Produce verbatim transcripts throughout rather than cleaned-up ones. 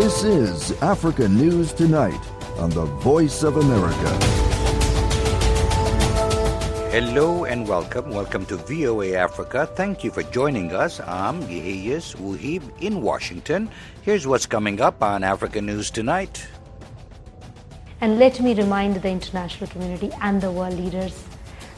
This is Africa News Tonight on the Voice of America. Hello and welcome. Welcome to V O A Africa. Thank you for joining us. I'm Yehiyas Wuhib in Washington. Here's what's coming up on Africa News Tonight. And let me remind the international community and the world leaders,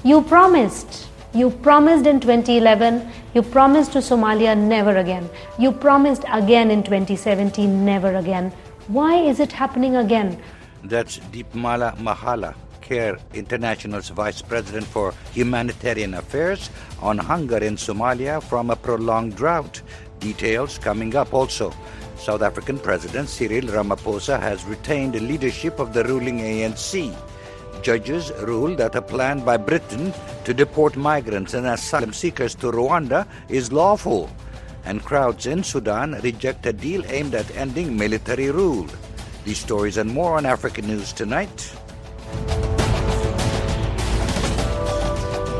you promised. You promised in twenty eleven, you promised to Somalia never again. You promised again in twenty seventeen, never again. Why is it happening again? That's Deepmala Mahela, CARE International's Vice President for Humanitarian Affairs, on hunger in Somalia from a prolonged drought. Details coming up also. South African President Cyril Ramaphosa has retained leadership of the ruling A N C. Judges rule that a plan by Britain to deport migrants and asylum seekers to Rwanda is lawful. And crowds in Sudan reject a deal aimed at ending military rule. These stories and more on African News Tonight.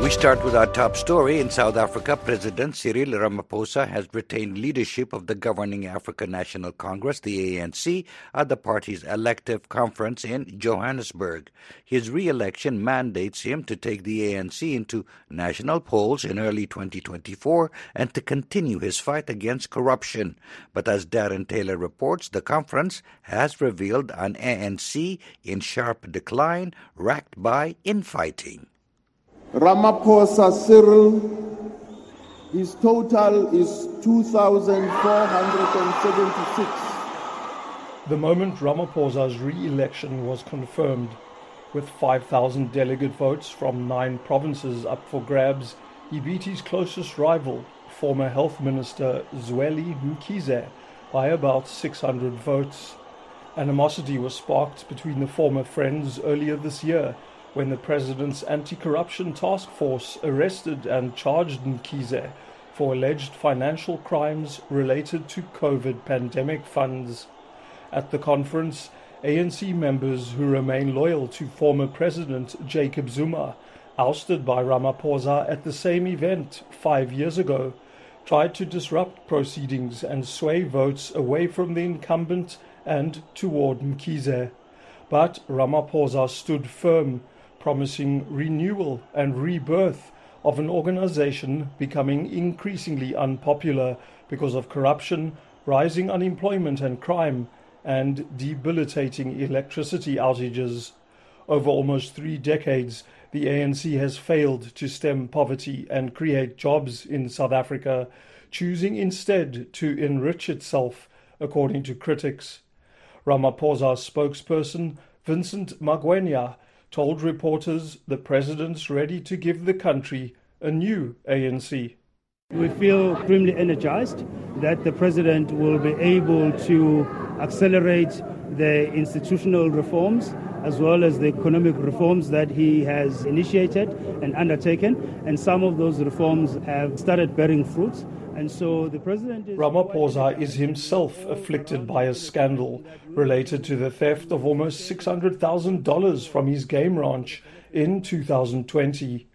We start with our top story. In South Africa, President Cyril Ramaphosa has retained leadership of the governing African National Congress, the A N C, at the party's elective conference in Johannesburg. His re-election mandates him to take the A N C into national polls in early twenty twenty-four and to continue his fight against corruption. But as Darren Taylor reports, the conference has revealed an A N C in sharp decline, racked by infighting. Ramaphosa Cyril, his total is two thousand four hundred seventy-six. The moment Ramaphosa's re-election was confirmed, with five thousand delegate votes from nine provinces up for grabs, he beat his closest rival, former Health Minister Zweli Mkhize, by about six hundred votes. Animosity was sparked between the former friends earlier this year, when the president's anti-corruption task force arrested and charged Mkhize for alleged financial crimes related to COVID pandemic funds. At the conference, A N C members who remain loyal to former President Jacob Zuma, ousted by Ramaphosa at the same event five years ago, tried to disrupt proceedings and sway votes away from the incumbent and toward Mkhize. But Ramaphosa stood firm, promising renewal and rebirth of an organization becoming increasingly unpopular because of corruption, rising unemployment and crime, and debilitating electricity outages. Over almost three decades, the A N C has failed to stem poverty and create jobs in South Africa, choosing instead to enrich itself, according to critics. Ramaphosa's spokesperson, Vincent Magwenya, told reporters the president's ready to give the country a new A N C. We feel extremely energized that the president will be able to accelerate the institutional reforms as well as the economic reforms that he has initiated and undertaken. And some of those reforms have started bearing fruit. And so the president is... Ramaphosa is himself afflicted by a scandal related to the theft of almost six hundred thousand dollars from his game ranch in two thousand twenty.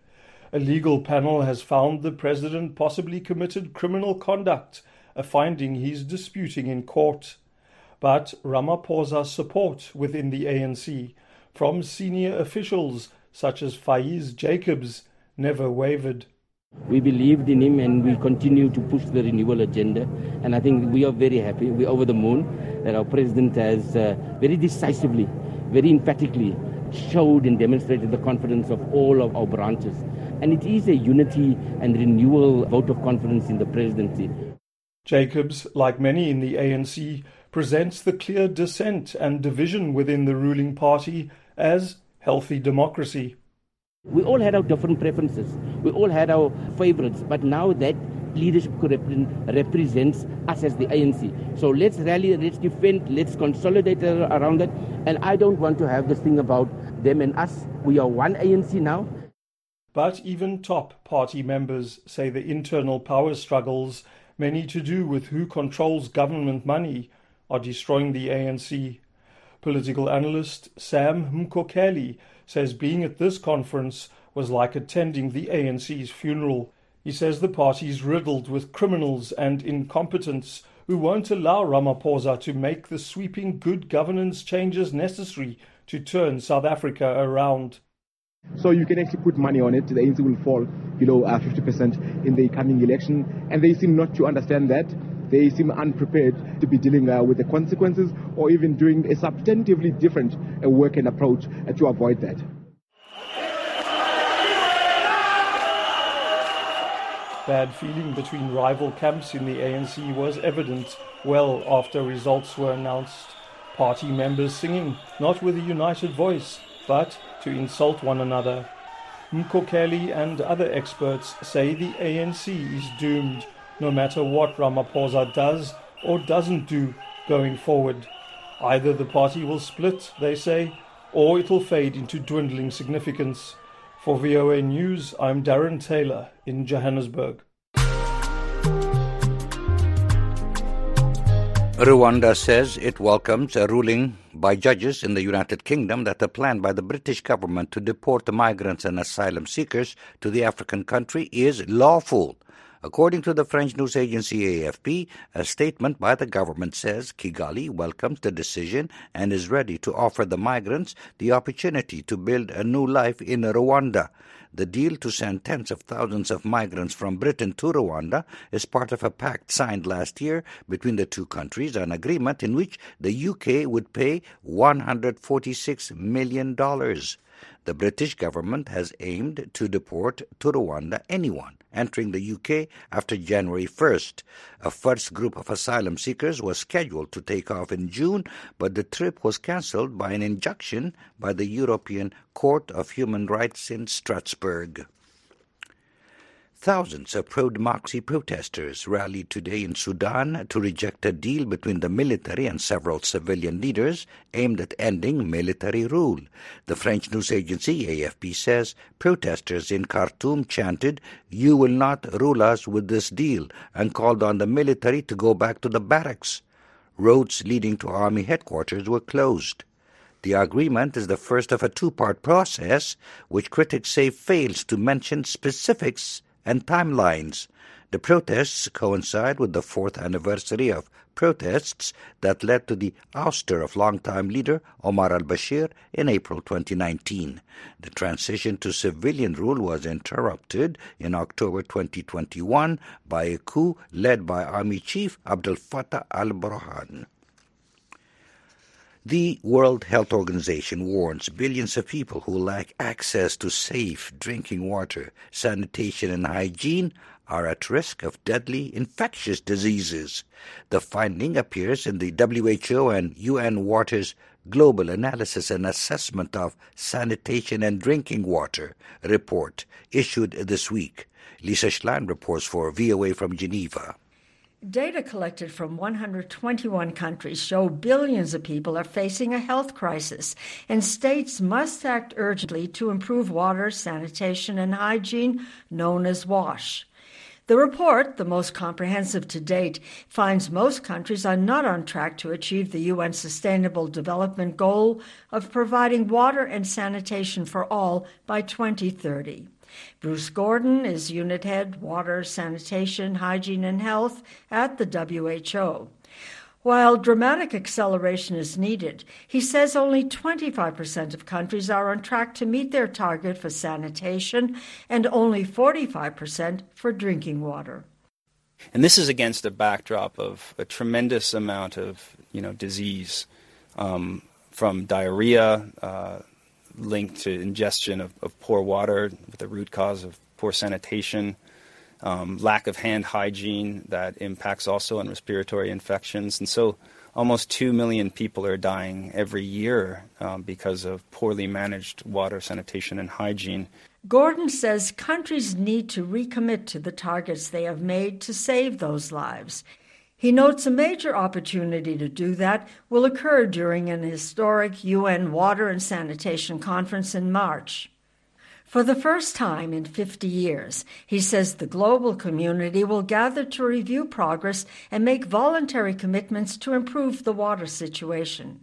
A legal panel has found the president possibly committed criminal conduct, a finding he's disputing in court. But Ramaphosa's support within the A N C, from senior officials such as Faiz Jacobs, never wavered. We believed in him and we continue to push the renewal agenda, and I think we are very happy, we're over the moon, that our president has uh, very decisively, very emphatically showed and demonstrated the confidence of all of our branches. And it is a unity and renewal vote of confidence in the presidency. Jacobs, like many in the A N C, presents the clear dissent and division within the ruling party as healthy democracy. We all had our different preferences, we all had our favorites, but now that leadership represents us as the A N C. So let's rally, let's defend, let's consolidate around that. And I don't want to have this thing about them and us. We are one A N C now. But even top party members say the internal power struggles, many to do with who controls government money, are destroying the A N C. Political analyst Sam Mkokeli says being at this conference was like attending the A N C's funeral. He says the party's riddled with criminals and incompetents We won't allow Ramaphosa to make the sweeping good governance changes necessary to turn South Africa around. So you can actually put money on it. The A N C will fall below uh, fifty percent in the coming election. And they seem not to understand that. They seem unprepared to be dealing uh, with the consequences or even doing a substantively different uh, work and approach uh, to avoid that. Bad feeling between rival camps in the A N C was evident well after results were announced. Party members singing, not with a united voice, but to insult one another. Mkokeli and other experts say the A N C is doomed, no matter what Ramaphosa does or doesn't do going forward. Either the party will split, they say, or it'll fade into dwindling significance. For V O A News, I'm Darren Taylor in Johannesburg. Rwanda says it welcomes a ruling by judges in the United Kingdom that a plan by the British government to deport the migrants and asylum seekers to the African country is lawful. According to the French news agency A F P, a statement by the government says Kigali welcomes the decision and is ready to offer the migrants the opportunity to build a new life in Rwanda. The deal to send tens of thousands of migrants from Britain to Rwanda is part of a pact signed last year between the two countries, an agreement in which the U K would pay one hundred forty-six million dollars. The British government has aimed to deport to Rwanda anyone entering the U K after January first. A first group of asylum seekers was scheduled to take off in June, but the trip was cancelled by an injunction by the European Court of Human Rights in Strasbourg. Thousands of pro-democracy protesters rallied today in Sudan to reject a deal between the military and several civilian leaders aimed at ending military rule. The French news agency A F P says protesters in Khartoum chanted, "You will not rule us with this deal," and called on the military to go back to the barracks. Roads leading to army headquarters were closed. The agreement is the first of a two-part process, which critics say fails to mention specifics and timelines. The protests coincide with the fourth anniversary of protests that led to the ouster of longtime leader Omar al-Bashir in April twenty nineteen. The transition to civilian rule was interrupted in October twenty twenty-one by a coup led by Army Chief Abdel Fattah al-Burhan. The World Health Organization warns billions of people who lack access to safe drinking water, sanitation and hygiene are at risk of deadly infectious diseases. The finding appears in the W H O and U N Water's Global Analysis and Assessment of Sanitation and Drinking Water report issued this week. Lisa Schlein reports for V O A from Geneva. Data collected from one hundred twenty-one countries show billions of people are facing a health crisis, and states must act urgently to improve water, sanitation, and hygiene, known as WASH. The report, the most comprehensive to date, finds most countries are not on track to achieve the U N Sustainable Development Goal of providing water and sanitation for all by twenty thirty. Bruce Gordon is unit head, Water, Sanitation, Hygiene and Health at the W H O. While dramatic acceleration is needed, he says only twenty-five percent of countries are on track to meet their target for sanitation and only forty-five percent for drinking water. And this is against a backdrop of a tremendous amount of, you know, disease um, from diarrhea, uh, linked to ingestion of, of poor water, the root cause of poor sanitation, um, lack of hand hygiene that impacts also on respiratory infections. And so almost two million people are dying every year um, because of poorly managed water, sanitation, and hygiene. Gordon says countries need to recommit to the targets they have made to save those lives. He notes a major opportunity to do that will occur during an historic U N Water and Sanitation Conference in March. For the first time in fifty years, he says the global community will gather to review progress and make voluntary commitments to improve the water situation.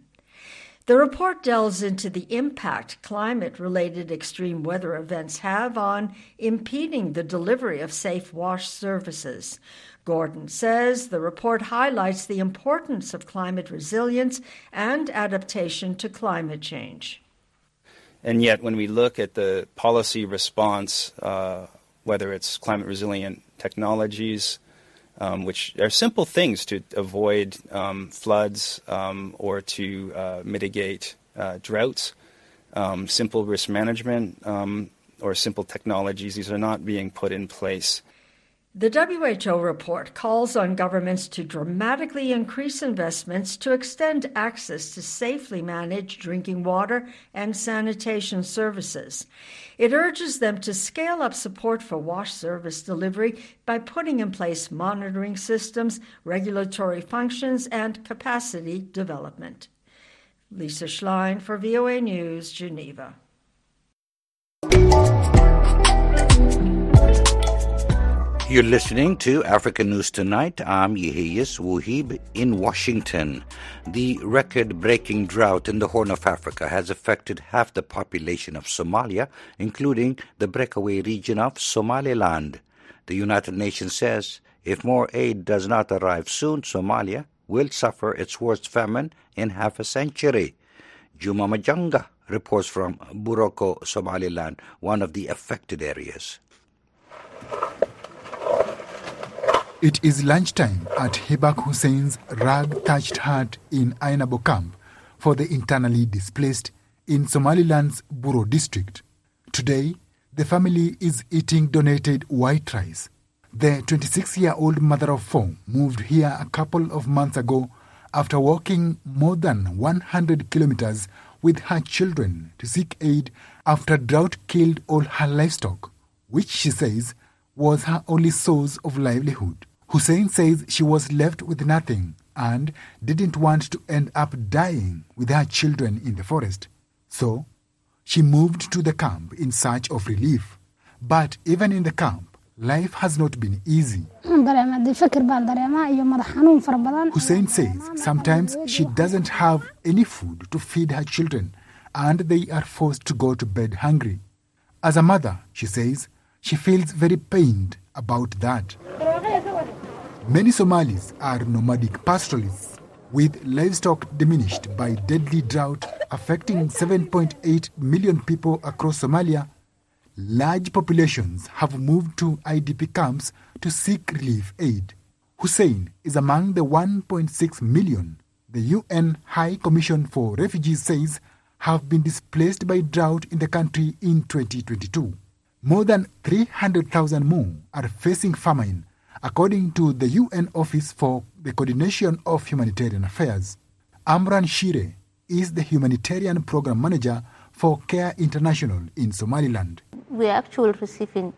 The report delves into the impact climate-related extreme weather events have on impeding the delivery of safe wash services. Gordon says the report highlights the importance of climate resilience and adaptation to climate change. And yet when we look at the policy response, uh, whether it's climate resilient technologies, um, which are simple things to avoid um, floods um, or to uh, mitigate uh, droughts, um, simple risk management um, or simple technologies, these are not being put in place. The W H O report calls on governments to dramatically increase investments to extend access to safely managed drinking water and sanitation services. It urges them to scale up support for wash service delivery by putting in place monitoring systems, regulatory functions, and capacity development. Lisa Schlein for V O A News, Geneva. You're listening to African News Tonight. I'm Yehiyas Wuhib in Washington. The record-breaking drought in the Horn of Africa has affected half the population of Somalia, including the breakaway region of Somaliland. The United Nations says if more aid does not arrive soon, Somalia will suffer its worst famine in half a century. Juma Majanga reports from Buro, Somaliland, one of the affected areas. It is lunchtime at Hebak Hussein's rag-thatched hut in Ainabo camp for the internally displaced in Somaliland's Buro district. Today, the family is eating donated white rice. The twenty-six-year-old mother of four moved here a couple of months ago after walking more than one hundred kilometers with her children to seek aid after drought killed all her livestock, which she says was her only source of livelihood. Hussein says she was left with nothing and didn't want to end up dying with her children in the forest. So she moved to the camp in search of relief. But even in the camp, life has not been easy. Hussein says sometimes she doesn't have any food to feed her children and they are forced to go to bed hungry. As a mother, she says, she feels very pained about that. Many Somalis are nomadic pastoralists, with livestock diminished by deadly drought affecting seven point eight million people across Somalia. Large populations have moved to I D P camps to seek relief aid. Hussein is among the one point six million the U N High Commission for Refugees says have been displaced by drought in the country in twenty twenty-two. More than three hundred thousand more are facing famine, according to the U N Office for the Coordination of Humanitarian Affairs. Amran Shire is the Humanitarian Program Manager for CARE International in Somaliland. We are actually receiving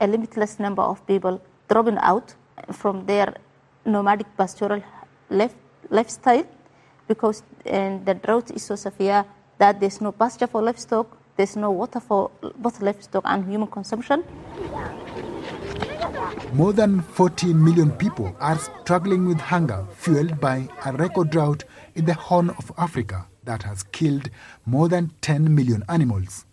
a limitless number of people dropping out from their nomadic pastoral life, lifestyle because and the drought is so severe that there's no pasture for livestock. There's no water for both livestock and human consumption. More than forty million people are struggling with hunger fueled by a record drought in the Horn of Africa that has killed more than ten million animals.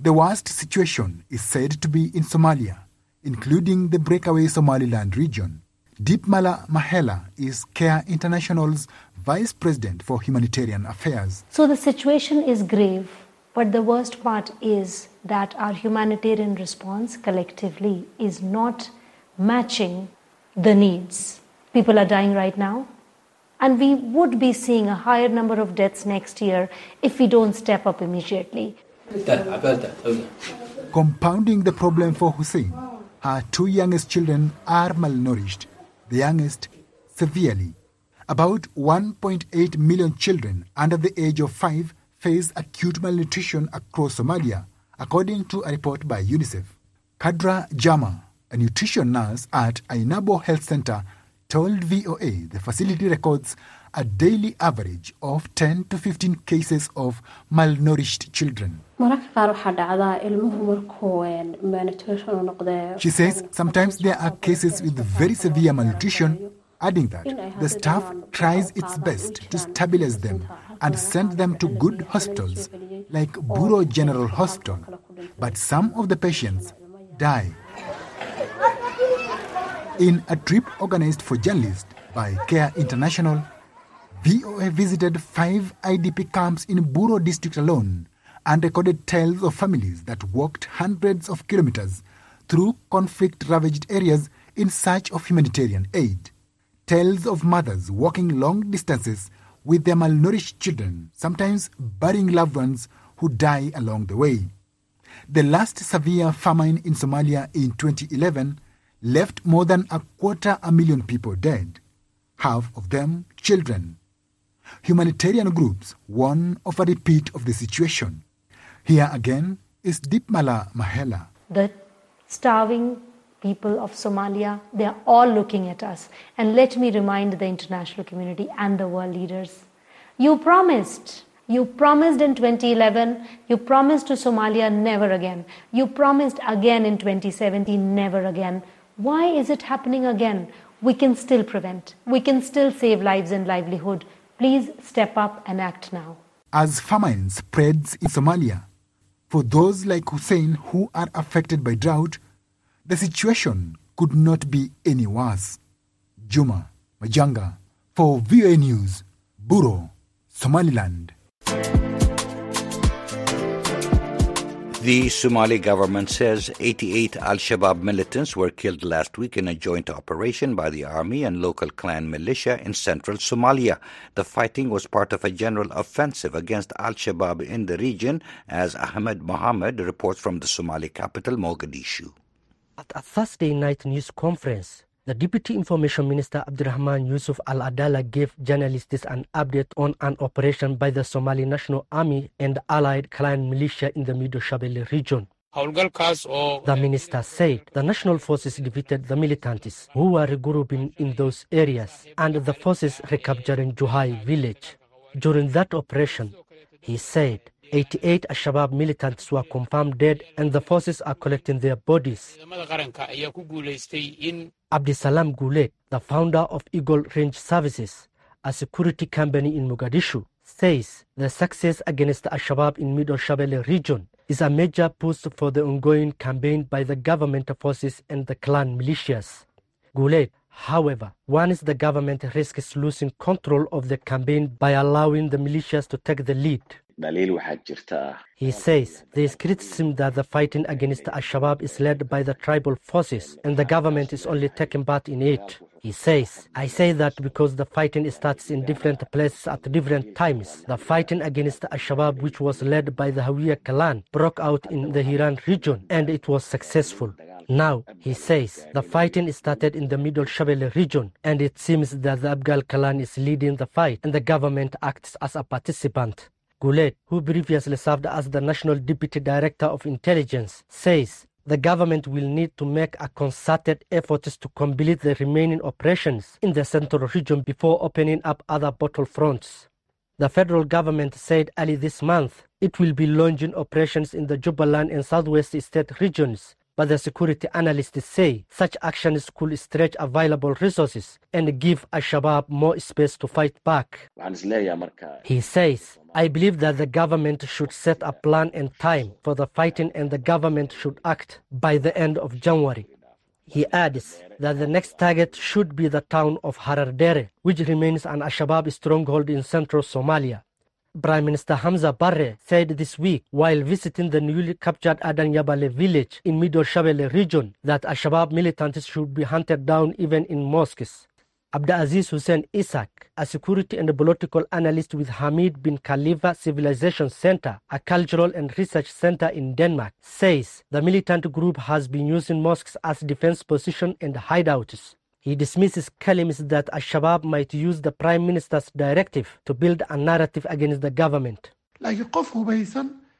The worst situation is said to be in Somalia, including the breakaway Somaliland region. Deepmala Mahela is CARE International's Vice President for Humanitarian Affairs. So the situation is grave. But the worst part is that our humanitarian response collectively is not matching the needs. People are dying right now, and we would be seeing a higher number of deaths next year if we don't step up immediately. Compounding the problem for Hussein, her two youngest children are malnourished, the youngest severely. About one point eight million children under the age of five face acute malnutrition across Somalia, according to a report by UNICEF. Kadra Jama, a nutrition nurse at Ainabo Health Center, told V O A the facility records a daily average of ten to fifteen cases of malnourished children. She says sometimes there are cases with very severe malnutrition, adding that the staff tries its best to stabilize them and send them to good hospitals like Buro General Hospital, but some of the patients die. In a trip organized for journalists by CARE International, V O A visited five I D P camps in Buro district alone and recorded tales of families that walked hundreds of kilometers through conflict-ravaged areas in search of humanitarian aid. Tales of mothers walking long distances with their malnourished children, sometimes burying loved ones who die along the way. The last severe famine in Somalia in twenty eleven left more than a quarter a million people dead, half of them children. Humanitarian groups warn of a repeat of the situation. Here again is Deepmala Mahela. The starving people of Somalia, they are all looking at us. And let me remind the international community and the world leaders, you promised. You promised in twenty eleven, you promised to Somalia never again. You promised again in twenty seventeen, never again. Why is it happening again? We can still prevent. We can still save lives and livelihood. Please step up and act now. As famine spreads in Somalia, for those like Hussein who are affected by drought, the situation could not be any worse. Juma Majanga for V O A News, Buro, Somaliland. The Somali government says eighty-eight Al-Shabaab militants were killed last week in a joint operation by the army and local clan militia in central Somalia. The fighting was part of a general offensive against Al-Shabaab in the region, as Ahmed Mohamed reports from the Somali capital, Mogadishu. At a Thursday night news conference, the Deputy Information Minister Abdurrahman Yusuf Al-Adala gave journalists an update on an operation by the Somali National Army and allied clan militia in the Middle Shabelle region. The minister said the national forces defeated the militants who were regrouping in those areas and the forces recapturing Juhai village. During that operation, he said, eighty-eight Al-Shabaab militants were confirmed dead and the forces are collecting their bodies. Abdisalam Gule, the founder of Eagle Range Services, a security company in Mogadishu, says the success against Al-Shabaab in Middle Shabelle region is a major boost for the ongoing campaign by the government forces and the clan militias. Gule, however, warns the government risks losing control of the campaign by allowing the militias to take the lead. He says there is criticism that the fighting against Al-Shabaab is led by the tribal forces and the government is only taking part in it. He says, I say that because the fighting starts in different places at different times. The fighting against Al-Shabaab, which was led by the Hawiya clan, broke out in the Hiran region and it was successful. Now, he says, the fighting started in the Middle Shabelle region and it seems that the Abgal clan is leading the fight and the government acts as a participant. Goulet, who previously served as the National Deputy Director of Intelligence, says the government will need to make a concerted effort to complete the remaining operations in the central region before opening up other battle fronts. The federal government said early this month it will be launching operations in the Jubaland and Southwest state regions, but the security analysts say such actions could stretch available resources and give Al-Shabaab more space to fight back. He says, I believe that the government should set a plan and time for the fighting and the government should act by the end of January. He adds that the next target should be the town of Harardere, which remains an Al-Shabaab stronghold in central Somalia. Prime Minister Hamza Barre said this week while visiting the newly captured Adan Yabale village in Middle Shabelle region that Al-Shabaab militants should be hunted down even in mosques. Abdaziz Hussein Isak, a security and political analyst with Hamid bin Khalifa Civilization Center, a cultural and research center in Denmark, says the militant group has been using mosques as defense position and hideouts. He dismisses claims that Al-Shabaab might use the Prime Minister's directive to build a narrative against the government.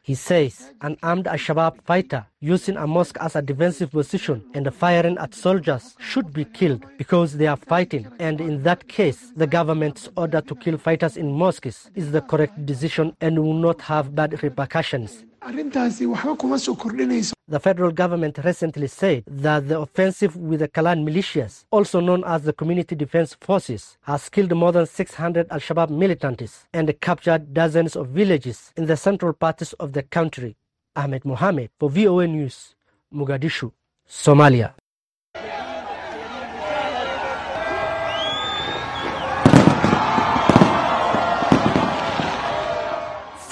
He says an armed Al-Shabaab fighter using a mosque as a defensive position and firing at soldiers should be killed because they are fighting, and in that case, the government's order to kill fighters in mosques is the correct decision and will not have bad repercussions. The federal government recently said that the offensive with the Kalan militias, also known as the Community Defense Forces, has killed more than six hundred Al-Shabaab militants and captured dozens of villages in the central parts of the country. Ahmed Mohamed for V O A News, Mogadishu, Somalia.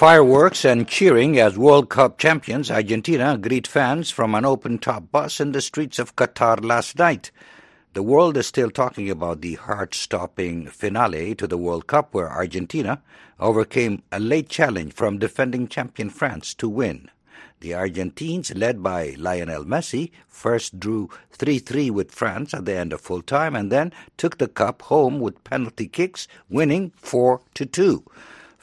Fireworks and cheering as World Cup champions Argentina greet fans from an open-top bus in the streets of Qatar last night. The world is still talking about the heart-stopping finale to the World Cup where Argentina overcame a late challenge from defending champion France to win. The Argentines, led by Lionel Messi, first drew three three with France at the end of full-time and then took the cup home with penalty kicks, winning four to two.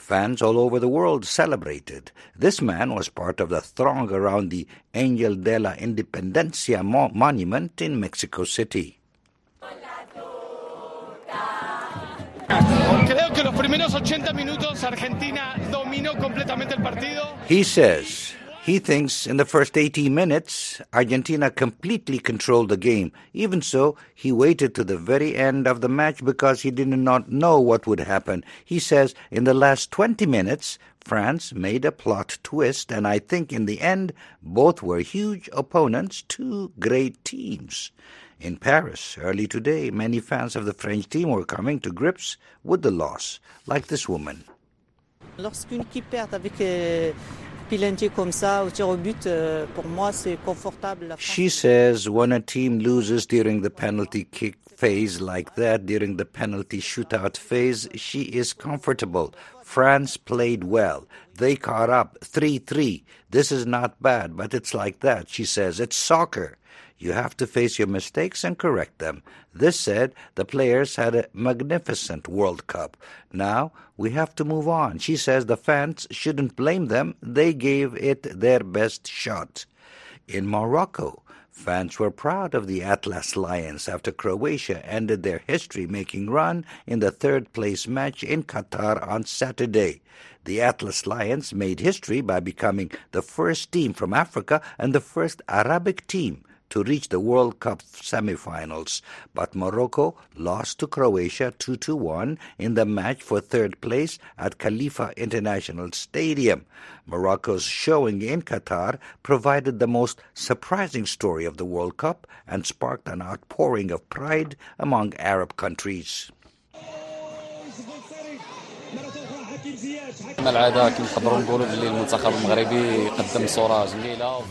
Fans all over the world celebrated. This man was part of the throng around the Angel de la Independencia mo- monument in Mexico City. He says he thinks in the first eighty minutes, Argentina completely controlled the game. Even so, he waited to the very end of the match because he did not know what would happen. He says in the last twenty minutes, France made a plot twist, and I think in the end, both were huge opponents, two great teams. In Paris, early today, many fans of the French team were coming to grips with the loss, like this woman. She says when a team loses during the penalty kick phase like that, during the penalty shootout phase, she is comfortable. France played well. They caught up three three. This is not bad, but it's like that, she says. It's soccer. You have to face your mistakes and correct them. This said, the players had a magnificent World Cup. Now we have to move on. She says the fans shouldn't blame them. They gave it their best shot. In Morocco, fans were proud of the Atlas Lions after Croatia ended their history-making run in the third-place match in Qatar on Saturday. The Atlas Lions made history by becoming the first team from Africa and the first Arabic team to reach the World Cup semifinals, but Morocco lost to Croatia two to one in the match for third place at Khalifa International Stadium. Morocco's showing in Qatar provided the most surprising story of the World Cup and sparked an outpouring of pride among Arab countries.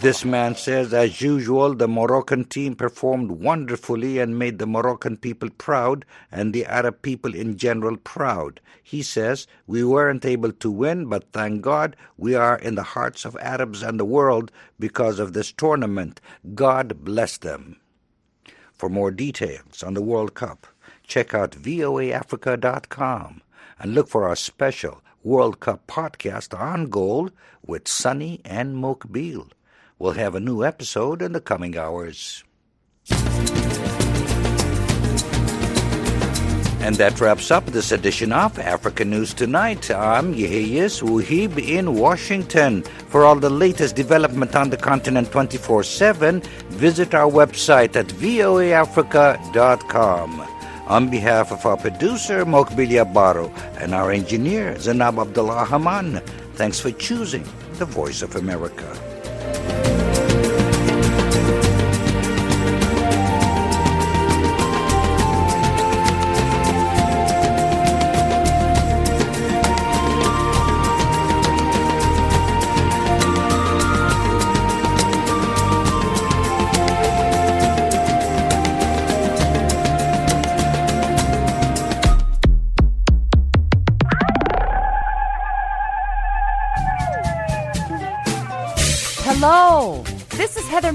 This man says, as usual, the Moroccan team performed wonderfully and made the Moroccan people proud and the Arab people in general proud. He says, we weren't able to win, but thank God we are in the hearts of Arabs and the world because of this tournament. God bless them. For more details on the World Cup, check out voa africa dot com and look for our special World Cup podcast on goal with Sunny and Mokbil. We'll have a new episode in the coming hours. And that wraps up this edition of African News Tonight. I'm Yehiyas Wuhib in Washington. For all the latest development on the continent twenty-four seven, visit our website at voa africa dot com. On behalf of our producer, Mokbil Baro, and our engineer, Zanab Abdullah Haman, thanks for choosing the Voice of America. Heather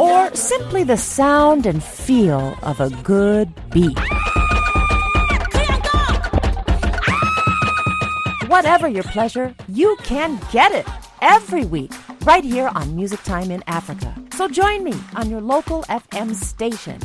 Or simply the sound and feel of a good beat. Whatever your pleasure, you can get it every week right here on Music Time in Africa. So join me on your local F M station.